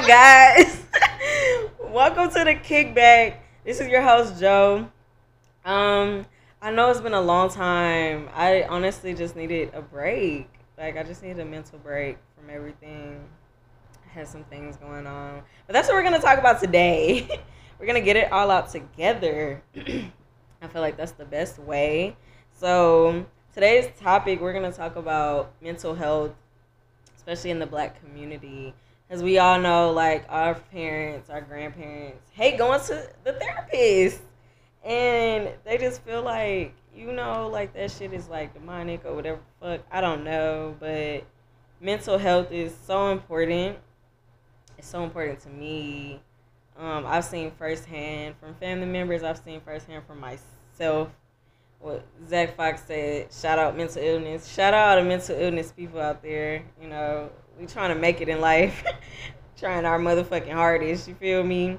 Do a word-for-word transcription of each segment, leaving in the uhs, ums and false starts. Hi guys, welcome to the kickback. This is your host Joe. Um, I know it's been a long time. I honestly just needed a break. Like I just needed a mental break from everything. I had some things going on, but that's what we're gonna talk about today. We're gonna get it all out together. I feel like that's the best way. So today's topic, we're gonna talk about mental health, especially in the Black community. Because we all know, like, our parents, our grandparents hate going to the therapist. And they just feel like, you know, like, that shit is, like, demonic or whatever the fuck. I don't know. But mental health is so important. It's so important to me. Um, I've seen firsthand from family members. I've seen firsthand from myself. What Zach Fox said, shout out mental illness. Shout out to mental illness people out there, you know. We trying to make it in life, trying our motherfucking hardest, you feel me?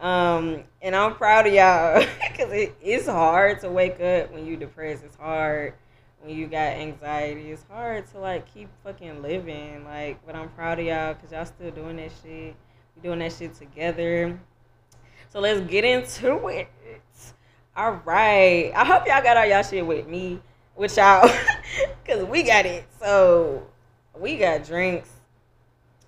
Um, and I'm proud of y'all, because it, it's hard to wake up when you depressed. It's hard when you got anxiety. It's hard to, like, keep fucking living, like, but I'm proud of y'all, because y'all still doing that shit. We're doing that shit together. So let's get into it. All right. I hope y'all got all y'all shit with me, with y'all, because we got it, so... We got drinks.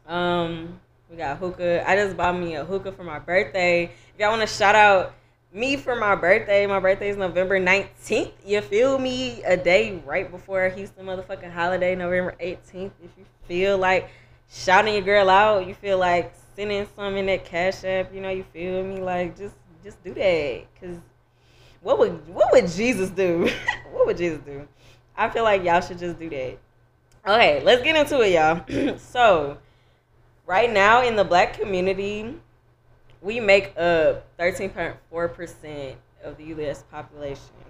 Um, we got hookah. I just bought me a hookah for my birthday. If y'all want to shout out me for my birthday, my birthday is November nineteenth. You feel me? A day right before Houston motherfucking holiday, November eighteenth. If you feel like shouting your girl out, you feel like sending some in that Cash App, you know, you feel me? Like, just just do that. Because what would, what would Jesus do? What would Jesus do? I feel like y'all should just do that. Okay, let's get into it, y'all. So, right now in the Black community, we make up thirteen point four percent of the U S population.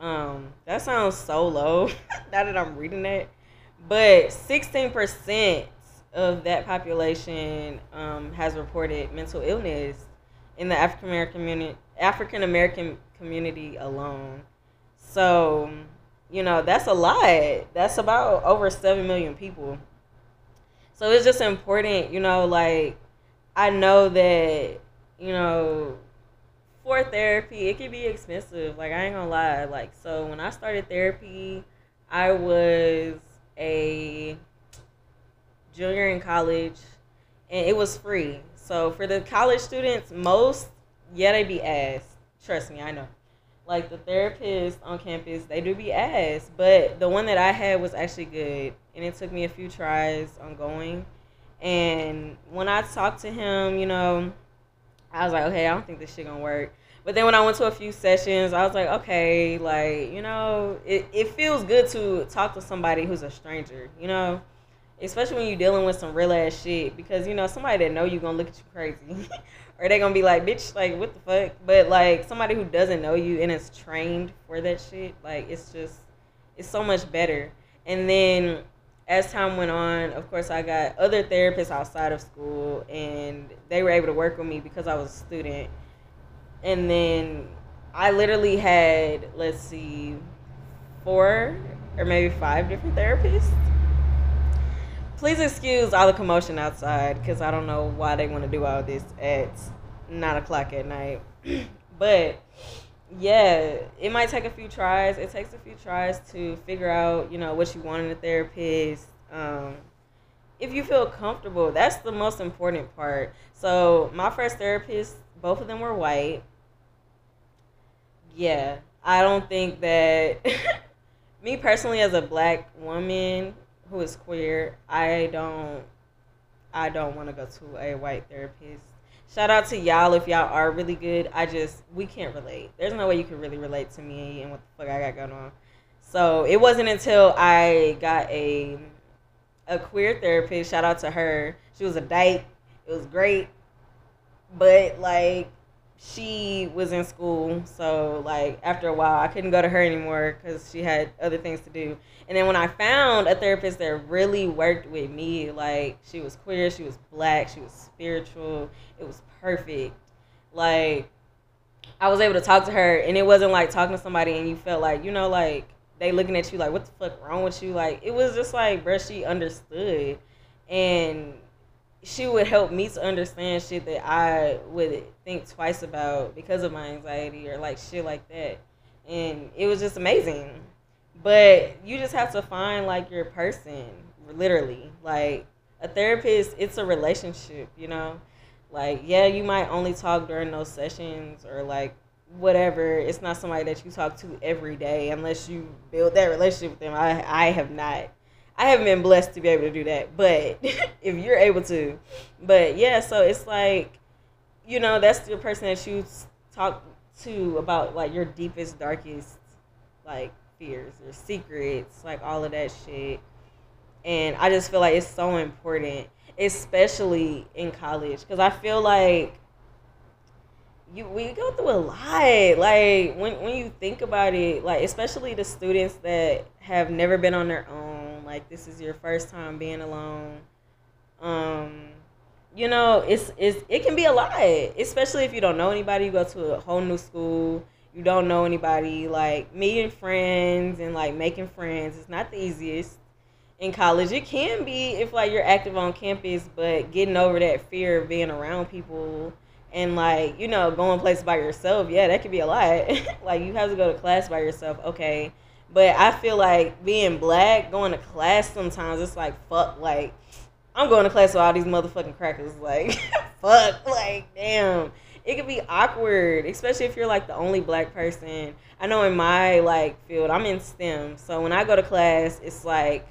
Um, that sounds so low, now that I'm reading it. But sixteen percent of that population um, has reported mental illness in the African American community, African American community alone. So... you know, that's a lot. That's about over seven million people. So it's just important, you know, like, I know that, you know, for therapy, it can be expensive. Like, I ain't gonna lie. Like, so when I started therapy, I was a junior in college, and it was free. So for the college students, most, yeah, they be ass. Trust me, I know. Like, the therapists on campus, they do be ass, but the one that I had was actually good, and it took me a few tries on going, and when I talked to him, you know, I was like, okay, I don't think this shit gonna work, but then when I went to a few sessions, I was like, okay, like, you know, it, it feels good to talk to somebody who's a stranger, you know, especially when you're dealing with some real-ass shit, because, you know, somebody that know you gonna look at you crazy, or they gonna be like, bitch, like, what the fuck? But, like, somebody who doesn't know you and is trained for that shit, like, it's just, it's so much better. And then, as time went on, of course, I got other therapists outside of school, and they were able to work with me because I was a student. And then, I literally had, let's see, four or maybe five different therapists. Please excuse all the commotion outside, because I don't know why they want to do all this at nine o'clock at night. But, yeah, it might take a few tries. It takes a few tries to figure out, you know, what you want in a therapist. Um, if you feel comfortable, that's the most important part. So, my first therapist, both of them were white. Yeah, I don't think that... me personally, as a Black woman... who is queer, I don't I don't want to go to a white therapist. Shout out to y'all if y'all are really good. I just, we can't relate. There's no way you can really relate to me and what the fuck I got going on. So it wasn't until I got a a queer therapist, shout out to her. She was a dyke. It was great. But, like, she was in school, so, like, after a while, I couldn't go to her anymore because she had other things to do. And then when I found a therapist that really worked with me, like, she was queer, she was Black, she was spiritual, it was perfect. Like, I was able to talk to her, and it wasn't like talking to somebody and you felt like, you know, like, they looking at you like, what the fuck wrong with you? Like, it was just like, bruh, she understood. And she would help me to understand shit that I would think twice about because of my anxiety or like shit like that. And it was just amazing. But you just have to find like your person, literally. Like a therapist, it's a relationship, you know? Like, yeah, you might only talk during those sessions or like whatever. It's not somebody that you talk to every day unless you build that relationship with them. I, I have not. I haven't been blessed to be able to do that, but if you're able to. But yeah, so it's like, you know, that's the person that you talk to about like your deepest, darkest, like fears or secrets, like all of that shit. And I just feel like it's so important, especially in college, because I feel like you we go through a lot. Like when when you think about it, like especially the students that have never been on their own. Like, this is your first time being alone. Um, you know, it's, it's it can be a lot, especially if you don't know anybody. You go to a whole new school. You don't know anybody. Like, meeting friends and, like, making friends is not the easiest in college. It can be if, like, you're active on campus, but getting over that fear of being around people and, like, you know, going places by yourself, yeah, that can be a lot. Like, you have to go to class by yourself, okay. But I feel like being black, going to class sometimes, it's like, fuck, like, I'm going to class with all these motherfucking crackers. Like, fuck, like, damn. It could be awkward, especially if you're, like, the only black person. I know in my, like, field, I'm in STEM. So when I go to class, it's, like,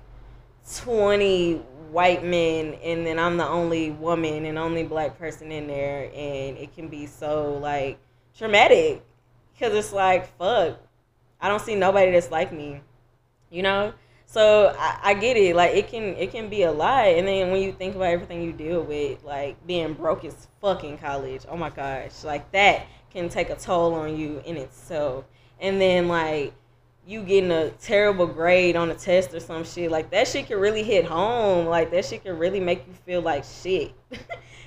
twenty white men, and then I'm the only woman and only black person in there. And it can be so, like, traumatic because it's like, fuck. I don't see nobody that's like me, you know? So I, I get it. Like, it can it can be a lot. And then when you think about everything you deal with, like, being broke as fuck in college. Oh, my gosh. Like, that can take a toll on you in itself. And then, like, you getting a terrible grade on a test or some shit. Like, that shit can really hit home. Like, that shit can really make you feel like shit.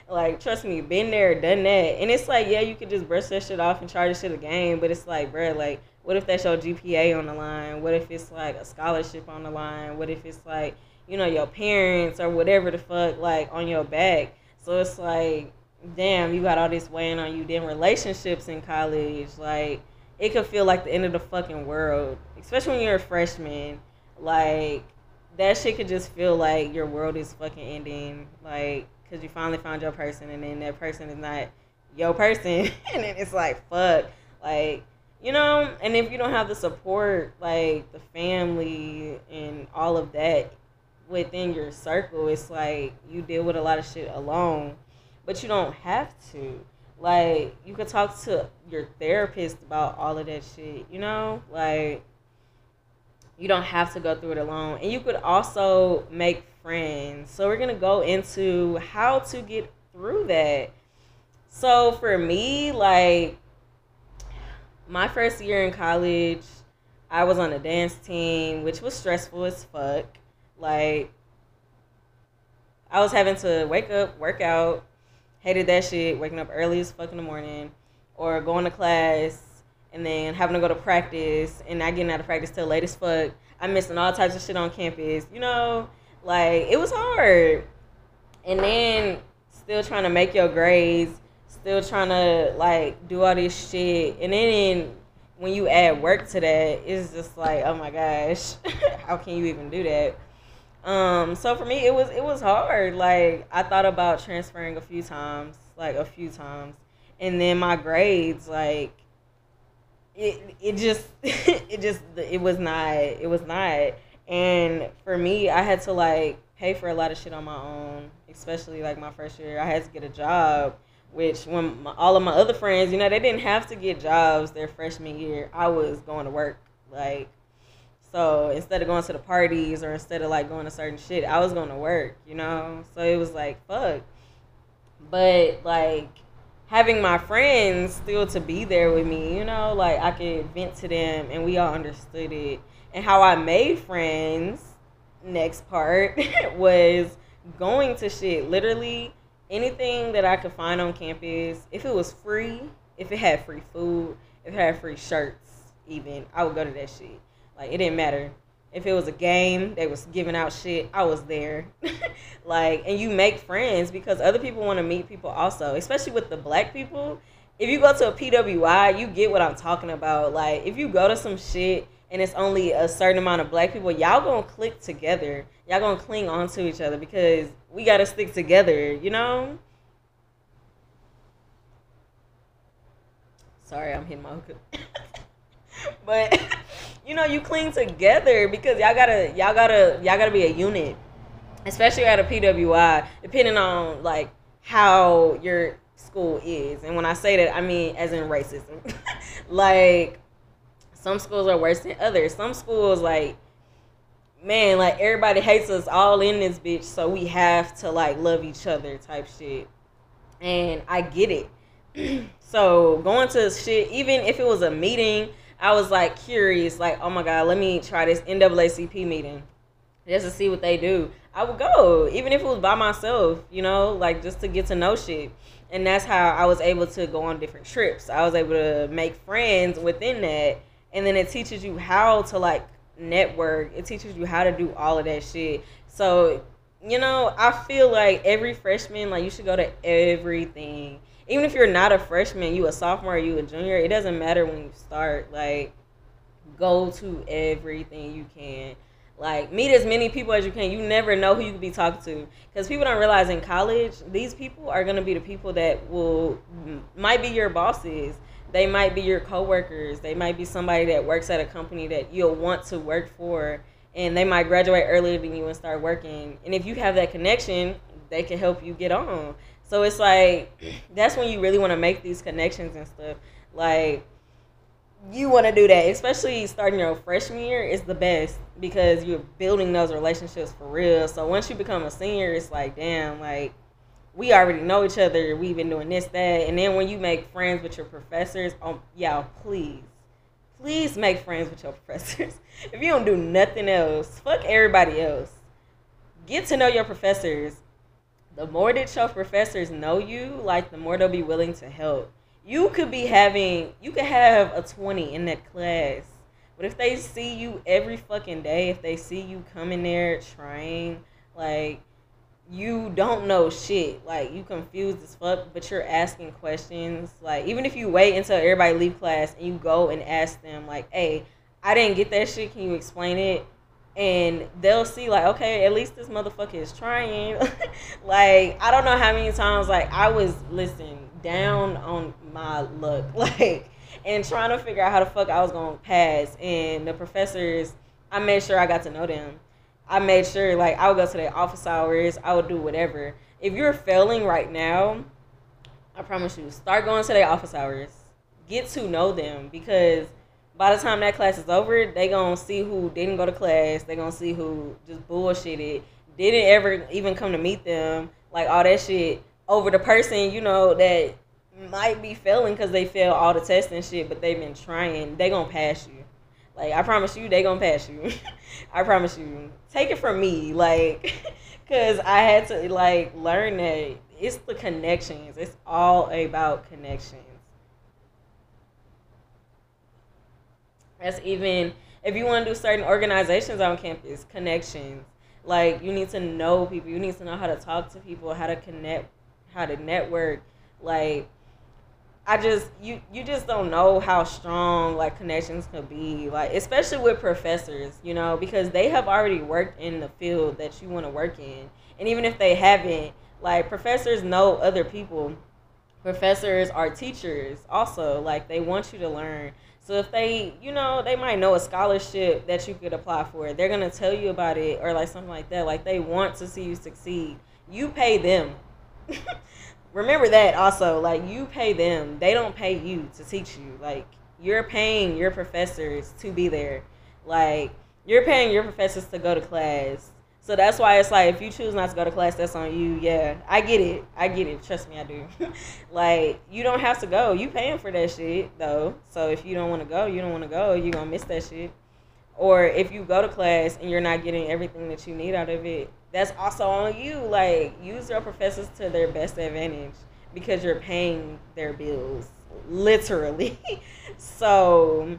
Like, trust me, been there, done that. And it's like, yeah, you could just brush that shit off and try this shit again. But it's like, bruh, like, what if that's your G P A on the line? What if it's, like, a scholarship on the line? What if it's, like, you know, your parents or whatever the fuck, like, on your back? So it's like, damn, you got all this weighing on you. Then relationships in college, like, it could feel like the end of the fucking world, especially when you're a freshman. Like, that shit could just feel like your world is fucking ending, like, because you finally found your person, and then that person is not your person, and then it's like, fuck, like, you know, and if you don't have the support, like, the family and all of that within your circle, it's like you deal with a lot of shit alone, but you don't have to. Like, you could talk to your therapist about all of that shit, you know? Like, you don't have to go through it alone. And you could also make friends. So we're going to go into how to get through that. So for me, like, my first year in college, I was on a dance team, which was stressful as fuck. Like, I was having to wake up, work out, hated that shit, waking up early as fuck in the morning, or going to class, and then having to go to practice, and not getting out of practice till late as fuck. I'm missing all types of shit on campus, you know? Like, it was hard. And then still trying to make your grades, still trying to, like, do all this shit. And then when you add work to that, it's just like, oh my gosh, how can you even do that? Um, so for me, it was it was hard. Like, I thought about transferring a few times, like a few times. And then my grades, like, it it just it just it was not it was not. And for me, I had to, like, pay for a lot of shit on my own, especially, like, my first year. I had to get a job. Which, when my, all of my other friends, you know, they didn't have to get jobs their freshman year. I was going to work, like, so instead of going to the parties or instead of, like, going to certain shit, I was going to work, you know? So it was like, fuck. But, like, having my friends still to be there with me, you know? Like, I could vent to them, and we all understood it. And how I made friends, next part, was going to shit, literally. Anything that I could find on campus, if it was free, if it had free food, if it had free shirts even, I would go to that shit. Like, it didn't matter. If it was a game, they was giving out shit, I was there. Like, and you make friends because other people want to meet people also, especially with the black people. If you go to a P W I, you get what I'm talking about. Like, if you go to some shit and it's only a certain amount of black people, y'all gonna click together. Y'all gonna cling on to each other because we gotta stick together, you know? Sorry, I'm hitting my hookah. But you know, you cling together because y'all gotta y'all gotta y'all gotta be a unit, especially at a P W I, depending on like how your school is. And when I say that, I mean as in racism. Like, some schools are worse than others. Some schools, like, man, like, everybody hates us all in this bitch, so we have to like love each other type shit. And I get it. So going to shit, even if it was a meeting, I was like curious, like, oh my God, let me try this N double A C P meeting just to see what they do. I would go, even if it was by myself, you know, like just to get to know shit. And that's how I was able to go on different trips. I was able to make friends within that. And then it teaches you how to like network. It teaches you how to do all of that shit. So, you know, I feel like every freshman, like, you should go to everything. Even if you're not a freshman, you a sophomore, you a junior, it doesn't matter when you start. Like, go to everything you can. Like, meet as many people as you can. You never know who you could be talking to. Because people don't realize in college, these people are going to be the people that will might be your bosses. They might be your coworkers. They might be somebody that works at a company that you'll want to work for. And they might graduate earlier than you and start working. And if you have that connection, they can help you get on. So it's like, that's when you really want to make these connections and stuff. Like, you want to do that, especially starting your freshman year is the best because you're building those relationships for real. So once you become a senior, it's like, damn, like, we already know each other. We've been doing this, that. And then when you make friends with your professors, um, y'all, please, please make friends with your professors. If you don't do nothing else, fuck everybody else. Get to know your professors. The more that your professors know you, like, the more they'll be willing to help. You could be having, you could have a twenty in that class. But if they see you every fucking day, if they see you coming there trying, like, you don't know shit. Like, you confused as fuck, but you're asking questions. Like, even if you wait until everybody leave class and you go and ask them, like, hey, I didn't get that shit. Can you explain it? And they'll see, like, okay, at least this motherfucker is trying. Like, I don't know how many times, like, I was, listen, down on my luck, like, and trying to figure out how the fuck I was going to pass. And the professors, I made sure I got to know them. I made sure, like, I would go to their office hours. I would do whatever. If you're failing right now, I promise you, start going to their office hours. Get to know them, because by the time that class is over, they gonna see who didn't go to class. They gonna see who just bullshitted, didn't ever even come to meet them, like all that shit, over the person, you know, that might be failing because they fail all the tests and shit, but they've been trying. They gonna pass you. Like, I promise you, they gonna pass you. I promise you. Take it from me, like, because I had to, like, learn that it's the connections. It's all about connections. That's even, if you want to do certain organizations on campus, connections. Like, you need to know people. You need to know how to talk to people, how to connect, how to network. Like, I just, you, you just don't know how strong, like, connections could be. Like, especially with professors, you know, because they have already worked in the field that you want to work in. And even if they haven't, like, professors know other people. Professors are teachers also. Like, they want you to learn. So if they, you know, they might know a scholarship that you could apply for. They're going to tell you about it or, like, something like that. Like, they want to see you succeed. You pay them. Remember that also. Like, you pay them. They don't pay you to teach you. Like, you're paying your professors to be there. Like, you're paying your professors to go to class. So that's why it's like, if you choose not to go to class, that's on you. Yeah, I get it. I get it. Trust me, I do. Like, you don't have to go. You paying for that shit, though. So if you don't want to go, you don't want to go. You're going to miss that shit. Or if you go to class and you're not getting everything that you need out of it, that's also on you. Like, use your professors to their best advantage because you're paying their bills, literally. So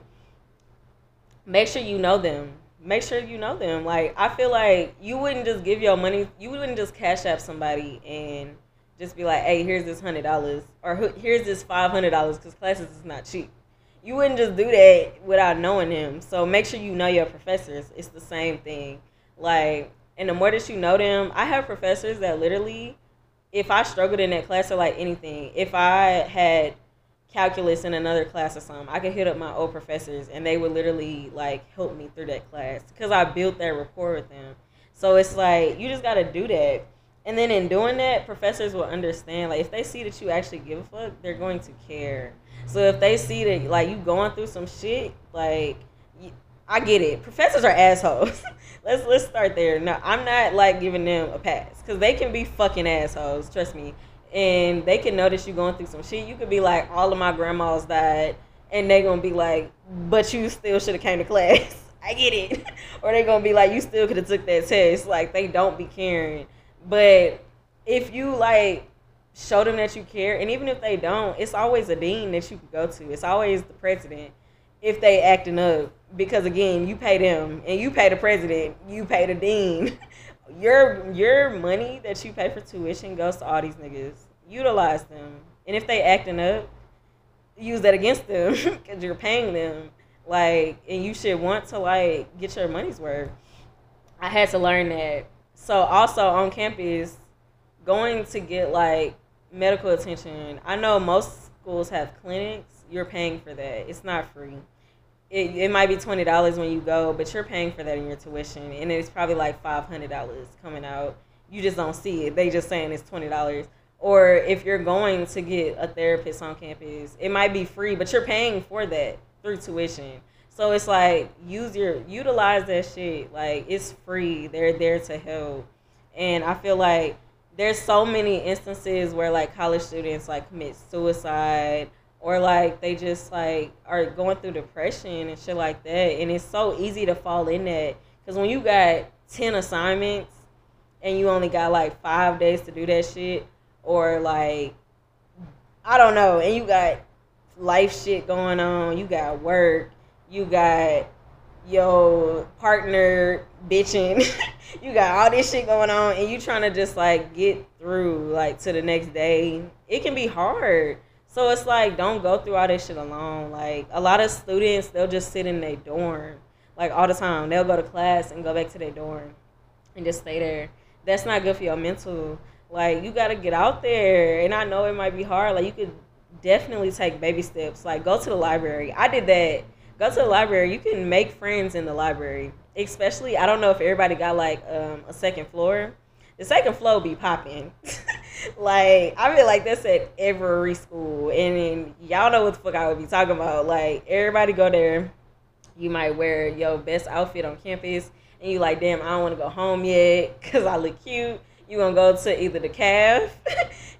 make sure you know them. make sure you know them. Like, I feel like you wouldn't just give your money, you wouldn't just cash app somebody and just be like, hey, here's this one hundred dollars or here's this five hundred dollars because classes is not cheap. You wouldn't just do that without knowing him. So make sure you know your professors. It's the same thing. Like, and the more that you know them, I have professors that literally, if I struggled in that class or like anything, if I had calculus in another class or something, I could hit up my old professors and they would literally like help me through that class because I built that rapport with them. So it's like, you just got to do that. And then in doing that, professors will understand. Like, if they see that you actually give a fuck, they're going to care. So if they see that, like, you going through some shit, like, you, I get it. Professors are assholes. let's let's start there. No, I'm not, like, giving them a pass. Because they can be fucking assholes, trust me. And they can notice you going through some shit. You could be like, all of my grandmas died. And they're going to be like, but you still should have came to class. I get it. Or they're going to be like, you still could have took that test. Like, they don't be caring. But if you, like, show them that you care, and even if they don't, it's always a dean that you can go to. It's always the president if they acting up. Because, again, you pay them, and you pay the president, you pay the dean. your your money that you pay for tuition goes to all these niggas. Utilize them. And if they acting up, use that against them because you're paying them. Like, and you should want to, like, get your money's worth. I had to learn that. So also on campus, going to get like medical attention. I know most schools have clinics. You're paying for that. It's not free. It it might be twenty dollars when you go, but you're paying for that in your tuition. And it's probably like five hundred dollars coming out. You just don't see it. They just saying it's twenty dollars. Or if you're going to get a therapist on campus, it might be free, but you're paying for that through tuition. So it's like, use your, utilize that shit. Like, it's free. They're there to help. And I feel like there's so many instances where, like, college students, like, commit suicide or, like, they just, like, are going through depression and shit like that. And it's so easy to fall in that. Because when you got ten assignments and you only got, like, five days to do that shit or, like, I don't know, and you got life shit going on, you got work, you got your partner bitching, you got all this shit going on, and you trying to just, like, get through, like, to the next day. It can be hard. So it's like, don't go through all this shit alone. Like, a lot of students, they'll just sit in their dorm, like, all the time. They'll go to class and go back to their dorm and just stay there. That's not good for your mental. Like, you got to get out there. And I know it might be hard. Like, you could definitely take baby steps. Like, go to the library. I did that. Go to the library. You can make friends in the library, especially. I don't know if everybody got like um, a second floor. The second floor be popping. Like, I feel like that's at every school, and then y'all know what the fuck I would be talking about. Like, everybody go there. You might wear your best outfit on campus, and you like, damn, I don't want to go home yet because I look cute. You gonna go to either the caf,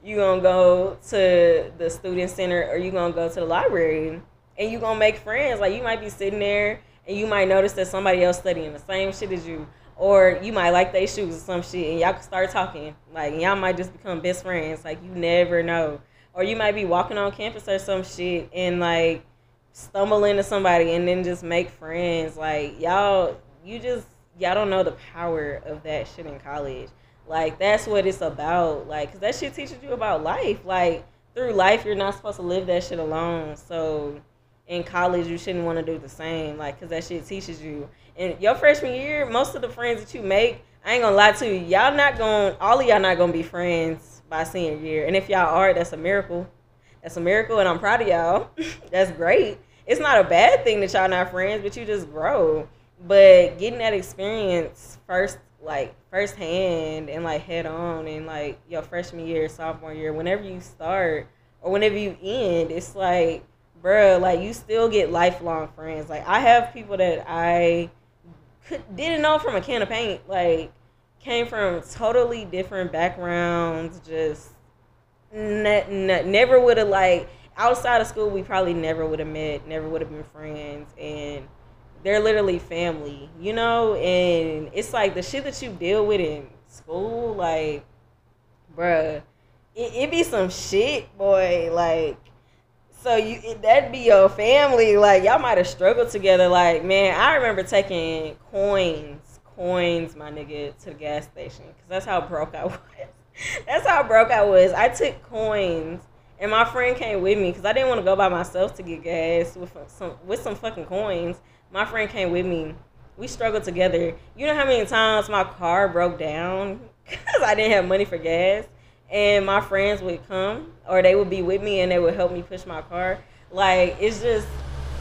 you gonna go to the student center, or you gonna go to the library. And you gonna make friends. Like, you might be sitting there and you might notice that somebody else studying the same shit as you, or you might like their shoes or some shit, and y'all can start talking. Like, and y'all might just become best friends. Like, you never know. Or you might be walking on campus or some shit and like stumble into somebody and then just make friends. Like, y'all, you just y'all don't know the power of that shit in college. Like, that's what it's about. Like, because that shit teaches you about life. Like, through life, you're not supposed to live that shit alone. So in college, you shouldn't want to do the same, like, because that shit teaches you. And your freshman year, most of the friends that you make, I ain't going to lie to you, y'all not going, all of y'all not going to be friends by senior year. And if y'all are, that's a miracle. That's a miracle, and I'm proud of y'all. That's great. It's not a bad thing that y'all not friends, but you just grow. But getting that experience first, like, firsthand and, like, head on in, like, your freshman year, sophomore year, whenever you start or whenever you end, it's like, bruh, like, you still get lifelong friends. Like, I have people that I could, didn't know from a can of paint, like, came from totally different backgrounds, just ne- ne- never would have, like, outside of school, we probably never would have met, never would have been friends, and they're literally family, you know? And it's like, the shit that you deal with in school, like, bruh, it, it be some shit, boy, like, So you, that'd be your family. Like, y'all might have struggled together. Like, man, I remember taking coins, coins, my nigga, to the gas station. Because that's how broke I was. That's how broke I was. I took coins, and my friend came with me. Because I didn't want to go by myself to get gas with some, with some fucking coins. My friend came with me. We struggled together. You know how many times my car broke down? Because I didn't have money for gas. And my friends would come, or they would be with me, and they would help me push my car. Like, it's just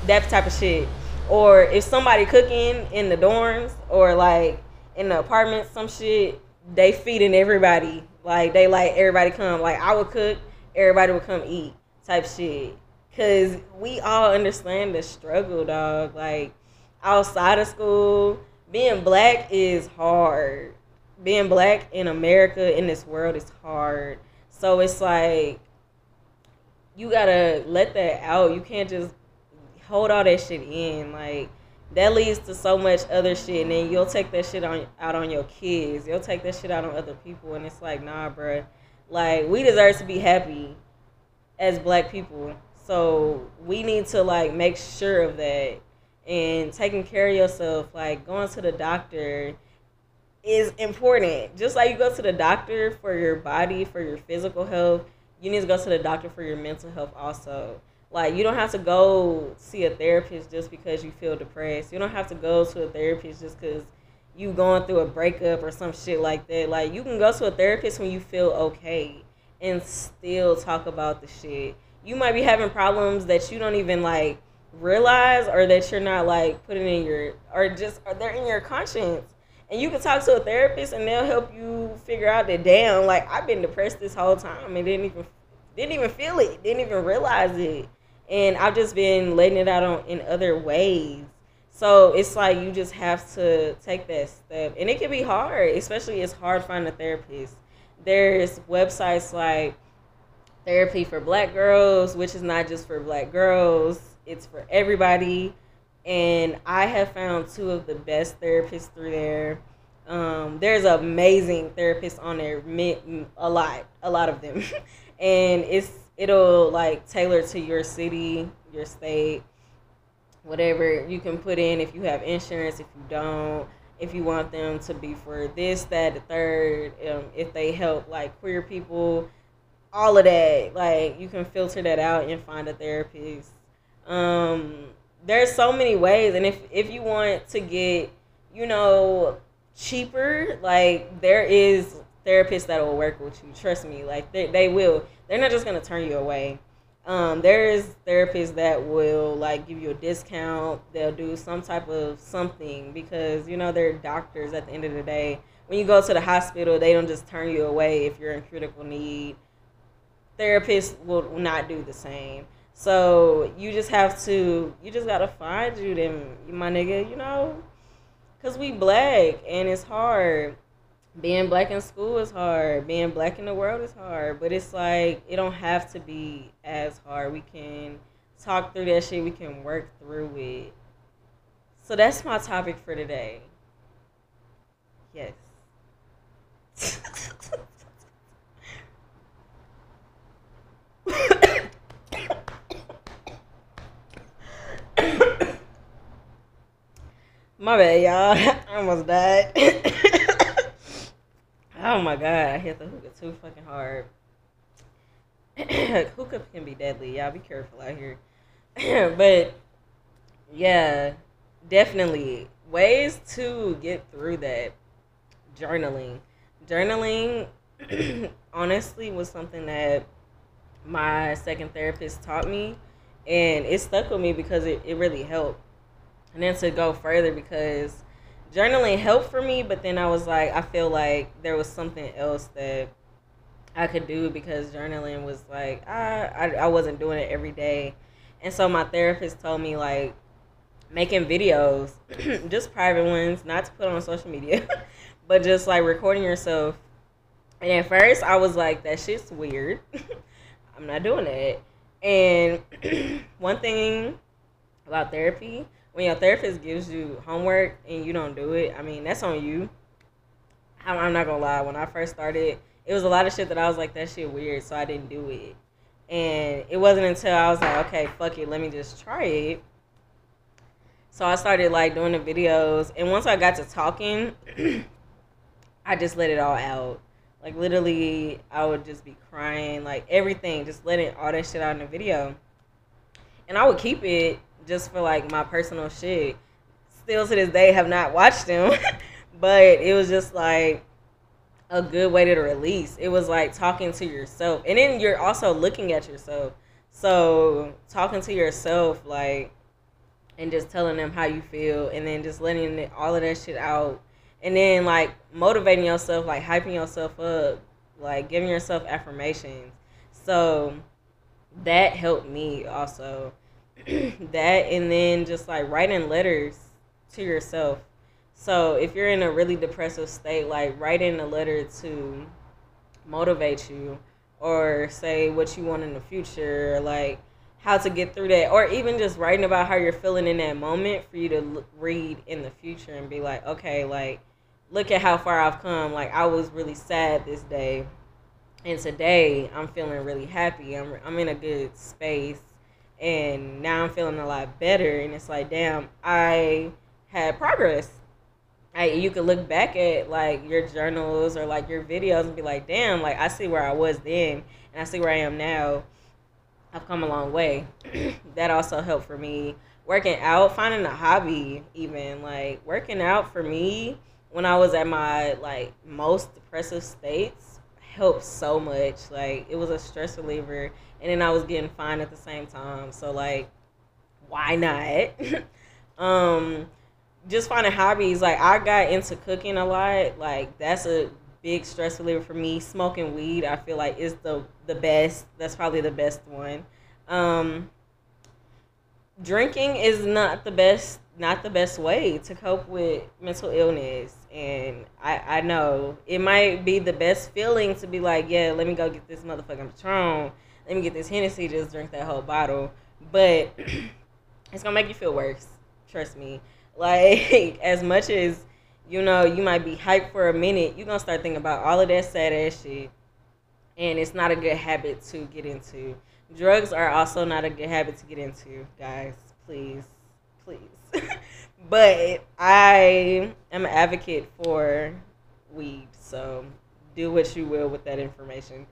that type of shit. Or if somebody cooking in the dorms, or like in the apartments, some shit, they feeding everybody. Like, they like everybody come. Like, I would cook, everybody would come eat type shit. Cause we all understand the struggle, dog. Like, outside of school, being black is hard. Being black in America, in this world, is hard. So it's like, you gotta let that out. You can't just hold all that shit in. Like, that leads to so much other shit. And then you'll take that shit on, out on your kids. You'll take that shit out on other people. And it's like, nah, bruh. Like, we deserve to be happy as black people. So we need to, like, make sure of that. And taking care of yourself, like, going to the doctor is important. Just like you go to the doctor for your body, for your physical health, you need to go to the doctor for your mental health also. Like, you don't have to go see a therapist just because you feel depressed. You don't have to go to a therapist just because you going through a breakup or some shit like that. Like, you can go to a therapist when you feel okay and still talk about the shit. You might be having problems that you don't even, like, realize, or that you're not, like, putting in your, or just, or they're in your conscience. And you can talk to a therapist, and they'll help you figure out that, damn, like, I've been depressed this whole time and didn't even didn't even feel it, didn't even realize it. And I've just been letting it out on in other ways. So it's like, you just have to take that step. And it can be hard, especially it's hard finding a therapist. There's websites like Therapy for Black Girls, which is not just for black girls, it's for everybody. And I have found two of the best therapists through there. Um, there's amazing therapists on there, a lot, a lot of them. And it's it'll, like, tailor to your city, your state, whatever you can put in, if you have insurance, if you don't, if you want them to be for this, that, the third, um, if they help, like, queer people, all of that. Like, you can filter that out and find a therapist. Um... There's so many ways, and if, if you want to get, you know, cheaper, like, there is therapists that will work with you. Trust me, like, they, they will. They're not just going to turn you away. Um, there is therapists that will, like, give you a discount. They'll do some type of something because, you know, they're doctors at the end of the day. When you go to the hospital, they don't just turn you away if you're in critical need. Therapists will not do the same. So you just have to, you just got to find you them, my nigga, you know, because we black and it's hard. Being black in school is hard. Being black in the world is hard. But it's like, it don't have to be as hard. We can talk through that shit. We can work through it. So that's my topic for today. Yes. My bad, y'all. I almost died. Oh, my God. I hit the hookah too fucking hard. Hookah can be deadly. Y'all be careful out here. But, yeah, definitely. Ways to get through that. Journaling. Journaling, honestly, was something that my second therapist taught me. And it stuck with me because it, it really helped. And then to go further, because journaling helped for me, but then I was like, I feel like there was something else that I could do, because journaling was like, I, I, I wasn't doing it every day. And so my therapist told me, like, making videos, just private ones, not to put on social media, but just, like, recording yourself. And at first I was like, that shit's weird. I'm not doing that. And one thing about therapy, when your therapist gives you homework and you don't do it, I mean, that's on you. I'm, I'm not going to lie. When I first started, it was a lot of shit that I was like, that shit weird, so I didn't do it. And it wasn't until I was like, okay, fuck it, let me just try it. So I started like doing the videos, and once I got to talking, I just let it all out. Like literally, I would just be crying, like everything, just letting all that shit out in the video. And I would keep it just for like my personal shit. Still to this day have not watched them, but it was just like a good way to release. It was like talking to yourself, and then you're also looking at yourself. So talking to yourself, like, and just telling them how you feel, and then just letting all of that shit out. And then, like, motivating yourself, like, hyping yourself up, like, giving yourself affirmations. So that helped me also. That, and then just, like, writing letters to yourself. So if you're in a really depressive state, like, writing a letter to motivate you, or say what you want in the future, or, like, how to get through that, or even just writing about how you're feeling in that moment for you to l- read in the future and be like, okay, like, look at how far I've come. Like, I was really sad this day, and today I'm feeling really happy. I'm I'm in a good space, and now I'm feeling a lot better. And it's like, damn, I had progress. Like, you could look back at, like, your journals or, like, your videos and be like, damn, like, I see where I was then, and I see where I am now. I've come a long way. That also helped for me. Working out, finding a hobby even. Like, working out for me when I was at my, like, most depressive states helped so much. Like, it was a stress reliever, and then I was getting fine at the same time. So, like, why not? um, just finding hobbies. Like, I got into cooking a lot. Like, that's a big stress reliever for me. Smoking weed, I feel like, is the the best. That's probably the best one. Um, drinking is not the best, not the best way to cope with mental illness. And I, I know it might be the best feeling to be like, yeah, let me go get this motherfucking Patron. Let me get this Hennessy. Just drink that whole bottle. But it's gonna make you feel worse. Trust me. Like, as much as, you know, you might be hyped for a minute, you're going to start thinking about all of that sad ass shit. And it's not a good habit to get into. Drugs are also not a good habit to get into, guys. Please. Please. But I am an advocate for weed, so do what you will with that information.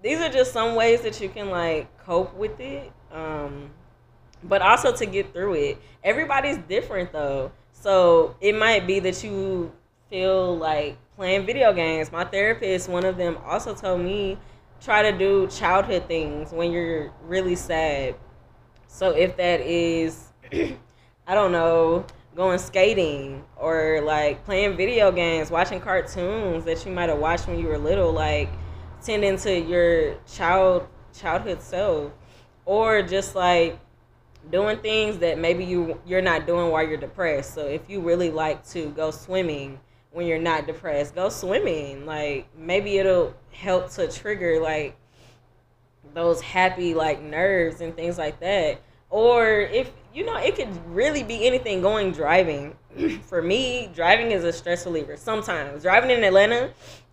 These are just some ways that you can, like, cope with it. Um, but also to get through it. Everybody's different, though. So it might be that you feel like playing video games. My therapist, one of them, also told me, try to do childhood things when you're really sad. So if that is, I don't know, going skating, or like playing video games, watching cartoons that you might have watched when you were little, like tending to your child childhood self, or just like doing things that maybe you, you're not doing while you're depressed. So if you really like to go swimming when you're not depressed, go swimming. Like, maybe it'll help to trigger, like, those happy, like, nerves and things like that. Or if, you know, it could really be anything. Going driving. For me, driving is a stress reliever sometimes. Driving in Atlanta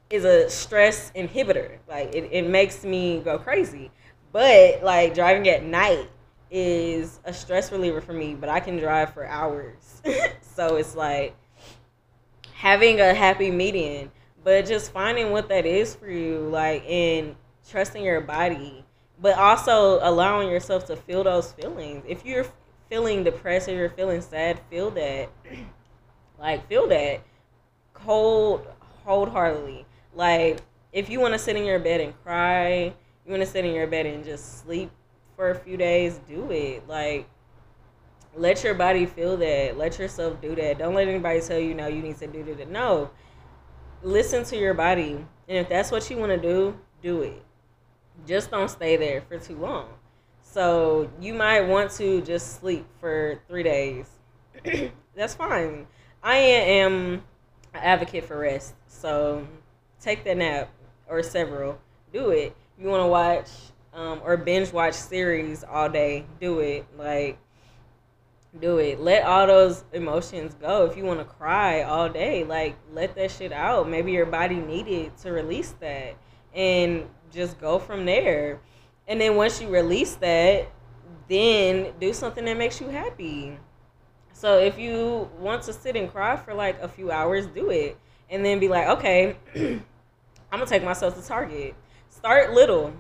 is a stress inhibitor. Like, it, it makes me go crazy. But, like, driving at night is a stress reliever for me, but I can drive for hours. So it's like having a happy median, but just finding what that is for you, like, and trusting your body, but also allowing yourself to feel those feelings. If you're feeling depressed, if you're feeling sad, feel that. Like, feel that cold, wholeheartedly. Like, if you want to sit in your bed and cry, you want to sit in your bed and just sleep for a few days, do it. Like, let your body feel that. Let yourself do that. Don't let anybody tell you, no, you need to do that. No. Listen to your body. And if that's what you want to do, do it. Just don't stay there for too long. So you might want to just sleep for three days. That's fine. I am an advocate for rest. So take that nap or several. Do it. You want to watch Um, or binge watch series all day, do it. Like, do it. Let all those emotions go. If you want to cry all day, like, let that shit out. Maybe your body needed to release that. And just go from there. And then once you release that, then do something that makes you happy. So if you want to sit and cry for like a few hours, do it. And then be like, okay, I'm going to take myself to Target. Start little.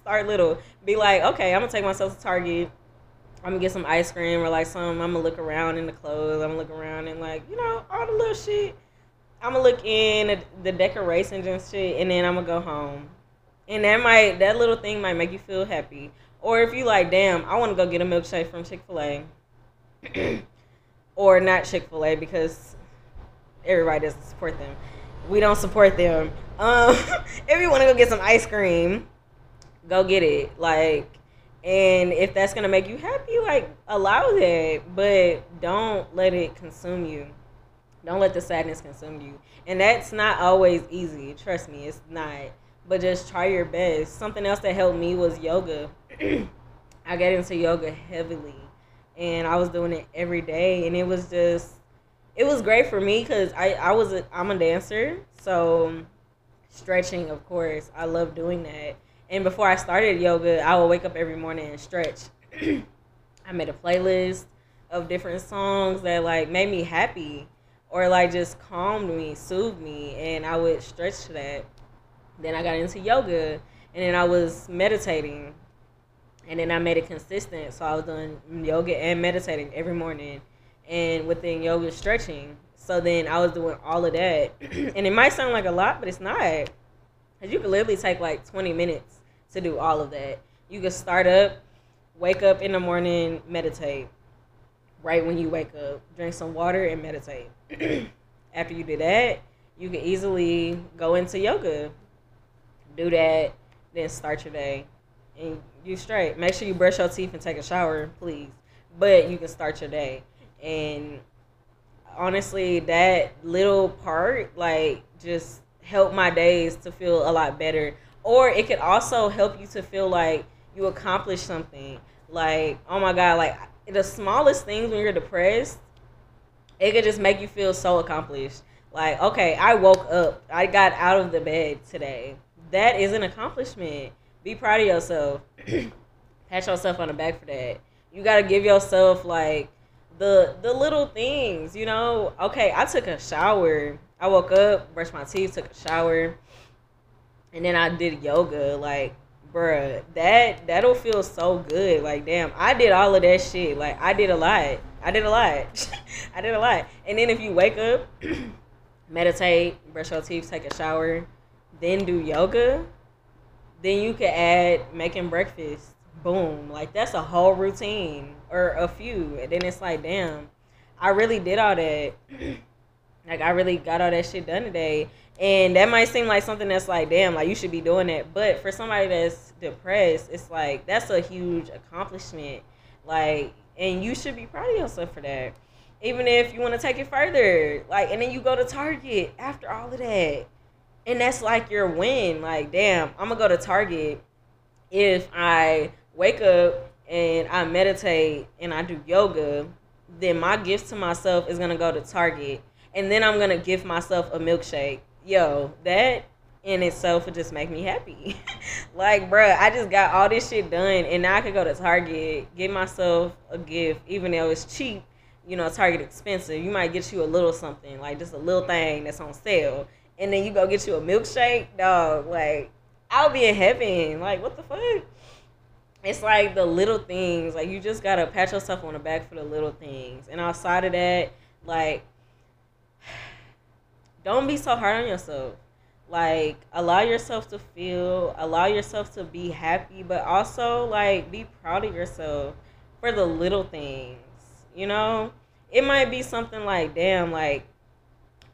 Start little. Be like, okay, I'm going to take myself to Target. I'm going to get some ice cream or like some. I'm going to look around in the clothes. I'm going to look around and like, you know, all the little shit. I'm going to look in the decorations and shit, and then I'm going to go home. And that might, that little thing might make you feel happy. Or if you like, damn, I want to go get a milkshake from Chick-fil-A. Or not Chick-fil-A, because everybody doesn't support them. We don't support them. Um, if you want to go get some ice cream, go get it. Like, and if that's going to make you happy, like, allow that. But don't let it consume you. Don't let the sadness consume you. And that's not always easy. Trust me, it's not. But just try your best. Something else that helped me was yoga. I got into yoga heavily. And I was doing it every day. And it was just, it was great for me because I, I was a, I'm a dancer. So stretching, of course. I love doing that. And before I started yoga, I would wake up every morning and stretch. I made a playlist of different songs that, like, made me happy. Or, like, just calmed me, soothed me. And I would stretch to that. Then I got into yoga, and then I was meditating, and then I made it consistent. So I was doing yoga and meditating every morning, and within yoga, stretching. So then I was doing all of that. And it might sound like a lot, but it's not. Because you could literally take like twenty minutes to do all of that. You could start up, wake up in the morning, meditate. Right when you wake up, drink some water and meditate. After you do that, you can easily go into yoga. Do that, then start your day, and you straight. Make sure you brush your teeth and take a shower, please. But you can start your day. And honestly, that little part, like, just helped my days to feel a lot better. Or it could also help you to feel like you accomplished something. Like, oh my God, like, the smallest things when you're depressed, it could just make you feel so accomplished. Like, okay, I woke up. I got out of the bed today. That is an accomplishment. Be proud of yourself. Pat yourself on the back for that. You got to give yourself, like, the the little things, you know? Okay, I took a shower. I woke up, brushed my teeth, took a shower, and then I did yoga. Like, bruh, that, that'll feel so good. Like, damn, I did all of that shit. Like, I did a lot. I did a lot. I did a lot. And then if you wake up, meditate, brush your teeth, take a shower, then do yoga, then you could add making breakfast. Boom. Like, that's a whole routine or a few. And then it's like, damn, I really did all that. Like, I really got all that shit done today. And that might seem like something that's like, damn, like, you should be doing that. But for somebody that's depressed, it's like, that's a huge accomplishment. Like, and you should be proud of yourself for that. Even if you want to take it further. Like, and then you go to Target after all of that. And that's like your win. Like, damn, I'm going to go to Target if I wake up and I meditate and I do yoga. Then my gift to myself is going to go to Target. And then I'm going to give myself a milkshake. Yo, that in itself would just make me happy. Like, bruh, I just got all this shit done. And now I could go to Target, get myself a gift, even though it's cheap. You know, Target expensive. You might get you a little something, like just a little thing that's on sale. And then you go get you a milkshake, dog. Like, I'll be in heaven. Like, what the fuck? It's like the little things. Like, you just got to pat yourself on the back for the little things. And outside of that, like, don't be so hard on yourself. Like, allow yourself to feel. Allow yourself to be happy. But also, like, be proud of yourself for the little things, you know? It might be something like, damn, like,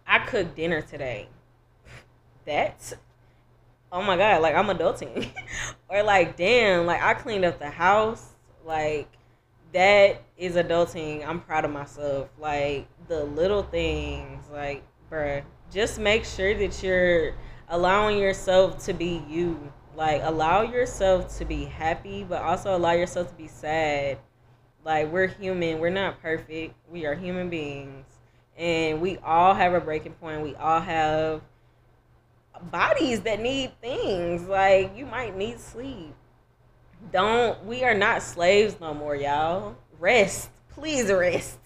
I cooked dinner today. That's, oh my God, like, I'm adulting. Or like, damn, like, I cleaned up the house. Like, that is adulting. I'm proud of myself. Like, the little things, like, bruh, just make sure that you're allowing yourself to be you. Like, allow yourself to be happy, but also allow yourself to be sad. Like, we're human. We're not perfect. We are human beings. And we all have a breaking point. We all have bodies that need things. Like, you might need sleep. Don't, we are not slaves no more, y'all. Rest. Please rest.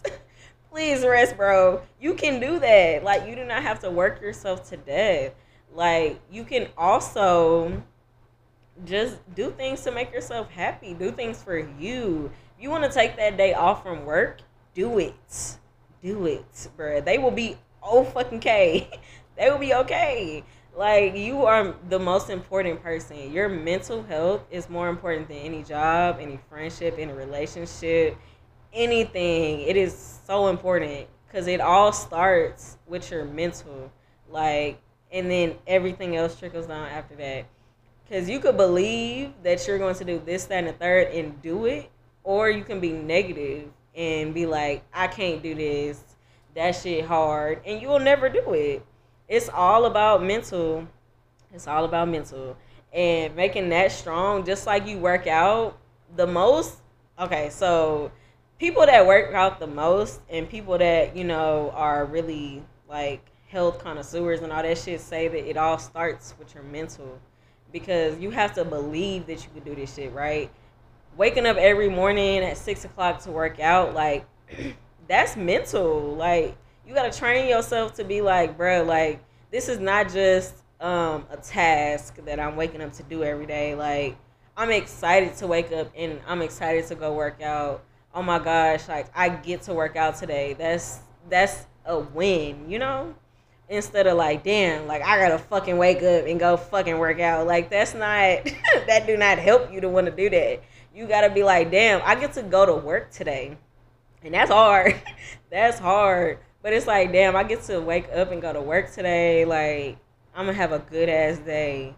Please rest, bro. You can do that. Like, you do not have to work yourself to death. Like, you can also just do things to make yourself happy. Do things for you. If you want to take that day off from work, do it. Do it, bro. They will be oh fucking K. They will be okay. Like, you are the most important person. Your mental health is more important than any job, any friendship, any relationship, anything. It is so important because it all starts with your mental. Like, and then everything else trickles down after that. Because you could believe that you're going to do this, that, and the third and do it. Or you can be negative and be like, I can't do this. That shit hard. And you will never do it. It's all about mental. It's all about mental. And making that strong, just like you work out the most. Okay, so people that work out the most and people that, you know, are really, like, health connoisseurs and all that shit say that it all starts with your mental. Because you have to believe that you can do this shit, right? Waking up every morning at six o'clock to work out, like, that's mental. Like, you got to train yourself to be like, bro, like, this is not just um, a task that I'm waking up to do every day. Like, I'm excited to wake up and I'm excited to go work out. Oh, my gosh, like, I get to work out today. That's that's a win, you know? Instead of like, damn, like, I got to fucking wake up and go fucking work out. Like, that's not, that do not help you to want to do that. You got to be like, damn, I get to go to work today. And that's hard. That's hard. But it's like, damn, I get to wake up and go to work today. Like, I'm going to have a good-ass day.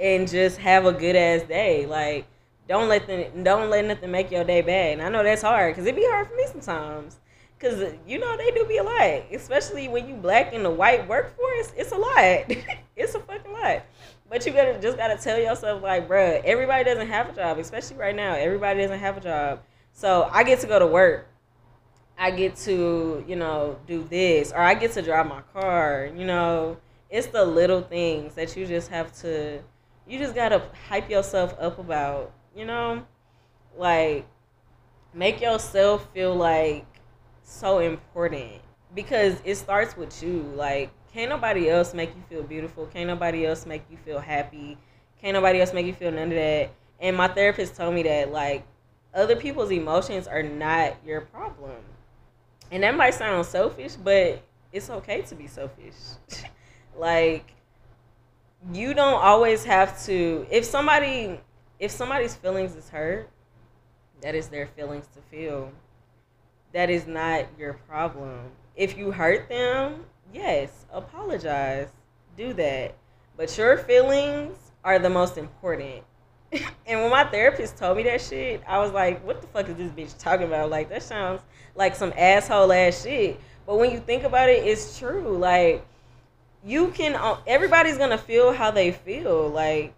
And just have a good-ass day. Like, don't let the, don't let nothing make your day bad. And I know that's hard, because it be hard for me sometimes. Because, you know, they do be a lot. Especially when you black in the white workforce, it's a lot. It's a fucking lot. But you gotta just got to tell yourself, like, bruh, everybody doesn't have a job. Especially right now. Everybody doesn't have a job. So I get to go to work. I get to, you know, do this, or I get to drive my car, you know. It's the little things that you just have to, you just got to hype yourself up about, you know. Like, make yourself feel like so important, because it starts with you. Like, can't nobody else make you feel beautiful. Can't nobody else make you feel happy. Can't nobody else make you feel none of that. And my therapist told me that, like, other people's emotions are not your problem. And that might sound selfish, but it's okay to be selfish. Like, you don't always have to, if somebody, if somebody's feelings is hurt, that is their feelings to feel. That is not your problem. If you hurt them, yes, apologize. Do that. But your feelings are the most important. And when my therapist told me that shit, I was like, what the fuck is this bitch talking about? Like, that sounds like some asshole ass shit. But when you think about it, it's true. Like, you can, everybody's gonna feel how they feel. Like,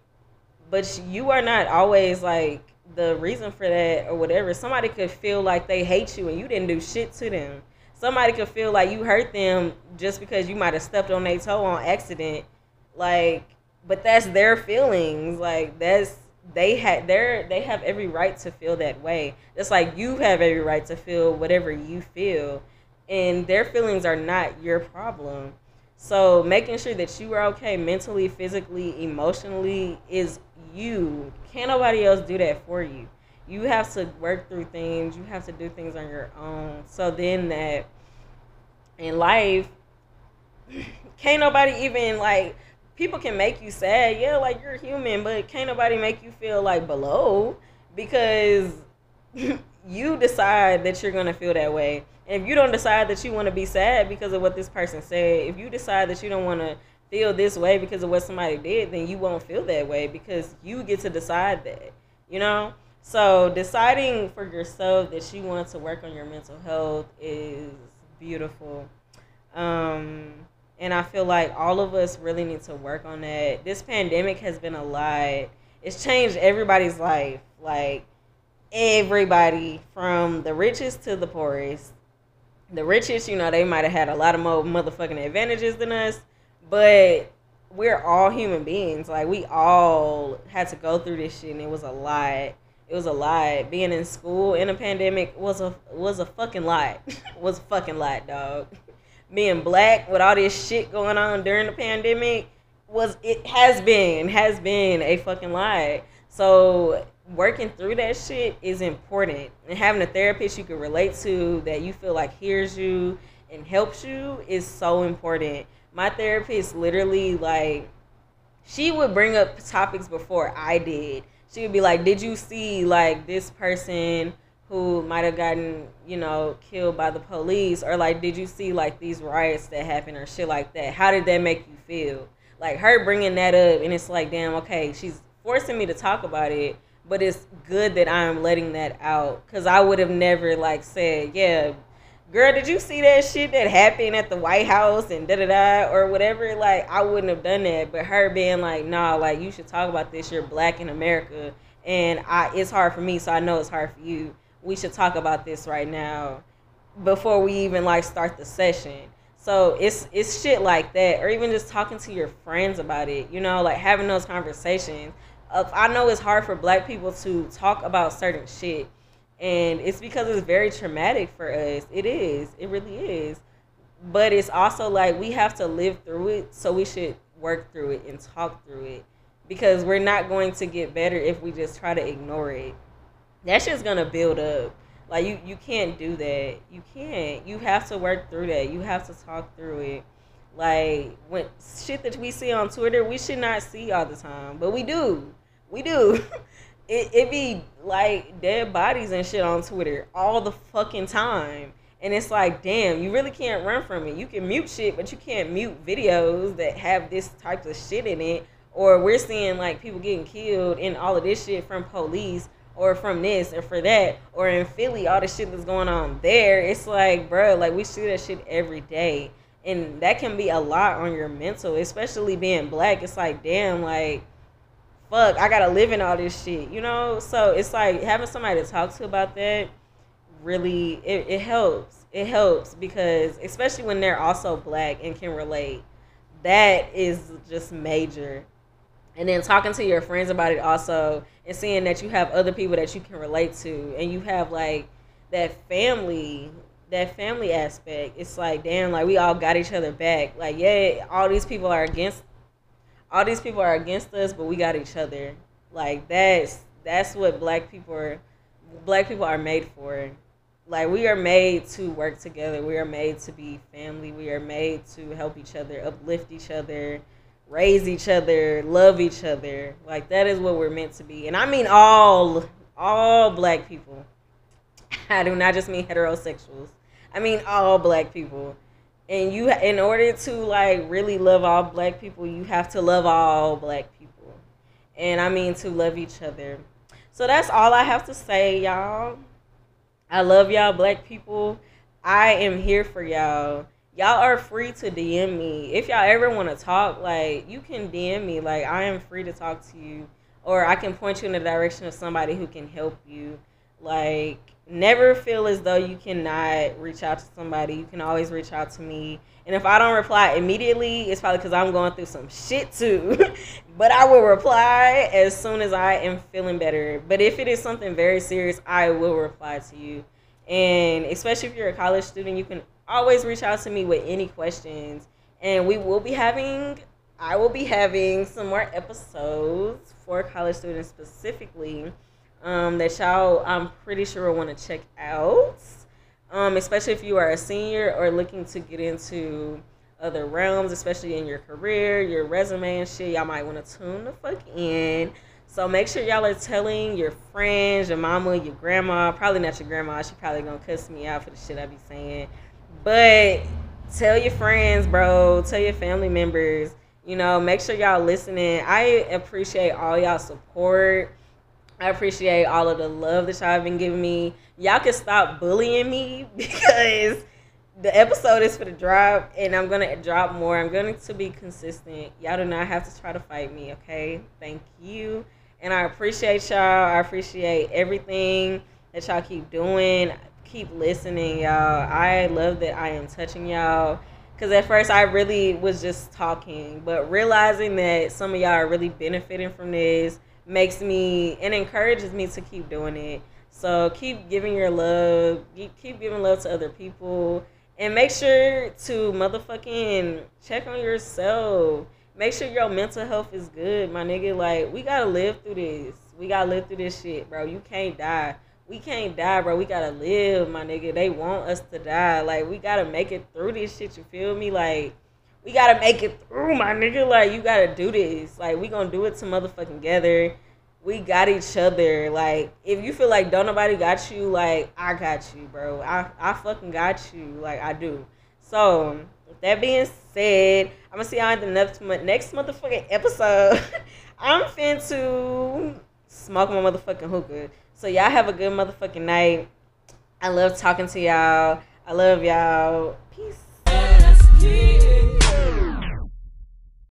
but you are not always, like, the reason for that or whatever. Somebody could feel like they hate you and you didn't do shit to them. Somebody could feel like you hurt them just because you might have stepped on their toe on accident. Like, but that's their feelings. Like, that's, They had their they have every right to feel that way. Just like you have every right to feel whatever you feel, and their feelings are not your problem. So making sure that you are okay mentally, physically, emotionally is you. Can't nobody else do that for you. You have to work through things. You have to do things on your own. So then that in life, can't nobody even, like, people can make you sad. Yeah, like, you're human, but can't nobody make you feel, like, below, because you decide that you're going to feel that way. And if you don't decide that you want to be sad because of what this person said, if you decide that you don't want to feel this way because of what somebody did, then you won't feel that way, because you get to decide that, you know? So deciding for yourself that you want to work on your mental health is beautiful. Um... And I feel like all of us really need to work on that. This pandemic has been a lot. It's changed everybody's life. Like, everybody, from the richest to the poorest. The richest, you know, they might have had a lot of more motherfucking advantages than us. But we're all human beings. Like, we all had to go through this shit, and it was a lot. It was a lot. Being in school in a pandemic was a was a fucking lot. was a fucking lot, dog. Being black with all this shit going on during the pandemic was it has been has been a fucking lot. So working through that shit is important, and having a therapist you can relate to that you feel like hears you and helps you is so important. My therapist literally, like, she would bring up topics before I did. She would be like, did you see, like, this person who might have gotten, you know, killed by the police? Or, like, did you see, like, these riots that happened or shit like that? How did that make you feel? Like, her bringing that up, and it's like, damn, okay, she's forcing me to talk about it, but it's good that I'm letting that out, because I would have never, like, said, yeah, girl, did you see that shit that happened at the White House and da-da-da or whatever? Like, I wouldn't have done that. But her being like, nah, like, you should talk about this. You're black in America, and I, it's hard for me, so I know it's hard for you. We should talk about this right now before we even, like, start the session. So it's it's shit like that, or even just talking to your friends about it, you know, like, having those conversations. I know it's hard for black people to talk about certain shit. And it's because it's very traumatic for us. It is. It really is. But it's also like we have to live through it, so we should work through it and talk through it, because we're not going to get better if we just try to ignore it. That shit's going to build up. Like, you, you can't do that. You can't. You have to work through that. You have to talk through it. Like, when shit that we see on Twitter, we should not see all the time. But we do. We do. It, it be like dead bodies and shit on Twitter all the fucking time. And it's like, damn, you really can't run from it. You can mute shit, but you can't mute videos that have this type of shit in it. Or we're seeing, like, people getting killed and all of this shit from police or from this or for that. Or in Philly, all the shit that's going on there. It's like, bro, like, we see that shit every day. And that can be a lot on your mental, especially being black. It's like, damn, like, fuck, I gotta live in all this shit, you know? So it's like having somebody to talk to about that really, it, it helps. It helps, because especially when they're also black and can relate, that is just major. And then talking to your friends about it also, and seeing that you have other people that you can relate to, and you have, like, that family, that family aspect. It's like, damn, like, we all got each other back. Like, yeah, all these people are against All these people are against us, but we got each other. Like, that's that's what black people are, black people are made for. Like, we are made to work together. We are made to be family. We are made to help each other, uplift each other, raise each other, love each other. Like, that is what we're meant to be. And I mean all, all black people. I do not just mean heterosexuals. I mean all black people. And you, in order to, like, really love all black people, you have to love all black people. And I mean to love each other. So that's all I have to say, y'all. I love y'all black people. I am here for y'all. Y'all are free to D M me. If y'all ever want to talk, like, you can D M me. Like, I am free to talk to you. Or I can point you in the direction of somebody who can help you. Like, never feel as though you cannot reach out to somebody. You can always reach out to me. And if I don't reply immediately, it's probably because I'm going through some shit too. But I will reply as soon as I am feeling better. But if it is something very serious, I will reply to you. And especially if you're a college student, you can always reach out to me with any questions. And we will be having, I will be having some more episodes for college students specifically. Um, that y'all, I'm pretty sure, will want to check out, um, especially if you are a senior or looking to get into other realms, especially in your career, your resume and shit. Y'all might want to tune the fuck in. So make sure y'all are telling your friends, your mama, your grandma, probably not your grandma. She probably going to cuss me out for the shit I be saying. But tell your friends, bro. Tell your family members. You know, make sure y'all listening. I appreciate all y'all support. I appreciate all of the love that y'all have been giving me. Y'all can stop bullying me, because the episode is for the drop, and I'm going to drop more. I'm going to be consistent. Y'all do not have to try to fight me, okay? Thank you. And I appreciate y'all. I appreciate everything that y'all keep doing. Keep listening, y'all. I love that I am touching y'all. Because at first I really was just talking, but realizing that some of y'all are really benefiting from this makes me and encourages me to keep doing it. So keep giving your love, keep giving love to other people, and make sure to motherfucking check on yourself. Make sure your mental health is good, my nigga. Like, we gotta live through this. We gotta live through this shit, bro. You can't die. We can't die, bro. We gotta live, my nigga. They want us to die. Like, we gotta make it through this shit, you feel me? Like, we gotta make it through, my nigga. Like, you gotta do this. Like, we gonna do it to motherfucking together. We got each other. Like, if you feel like don't nobody got you, like, I got you, bro. I, I fucking got you. Like, I do. So, with that being said, I'm gonna see y'all in the next, next motherfucking episode. I'm fin to smoke my motherfucking hookah. So y'all have a good motherfucking night. I love talking to y'all. I love y'all. Peace.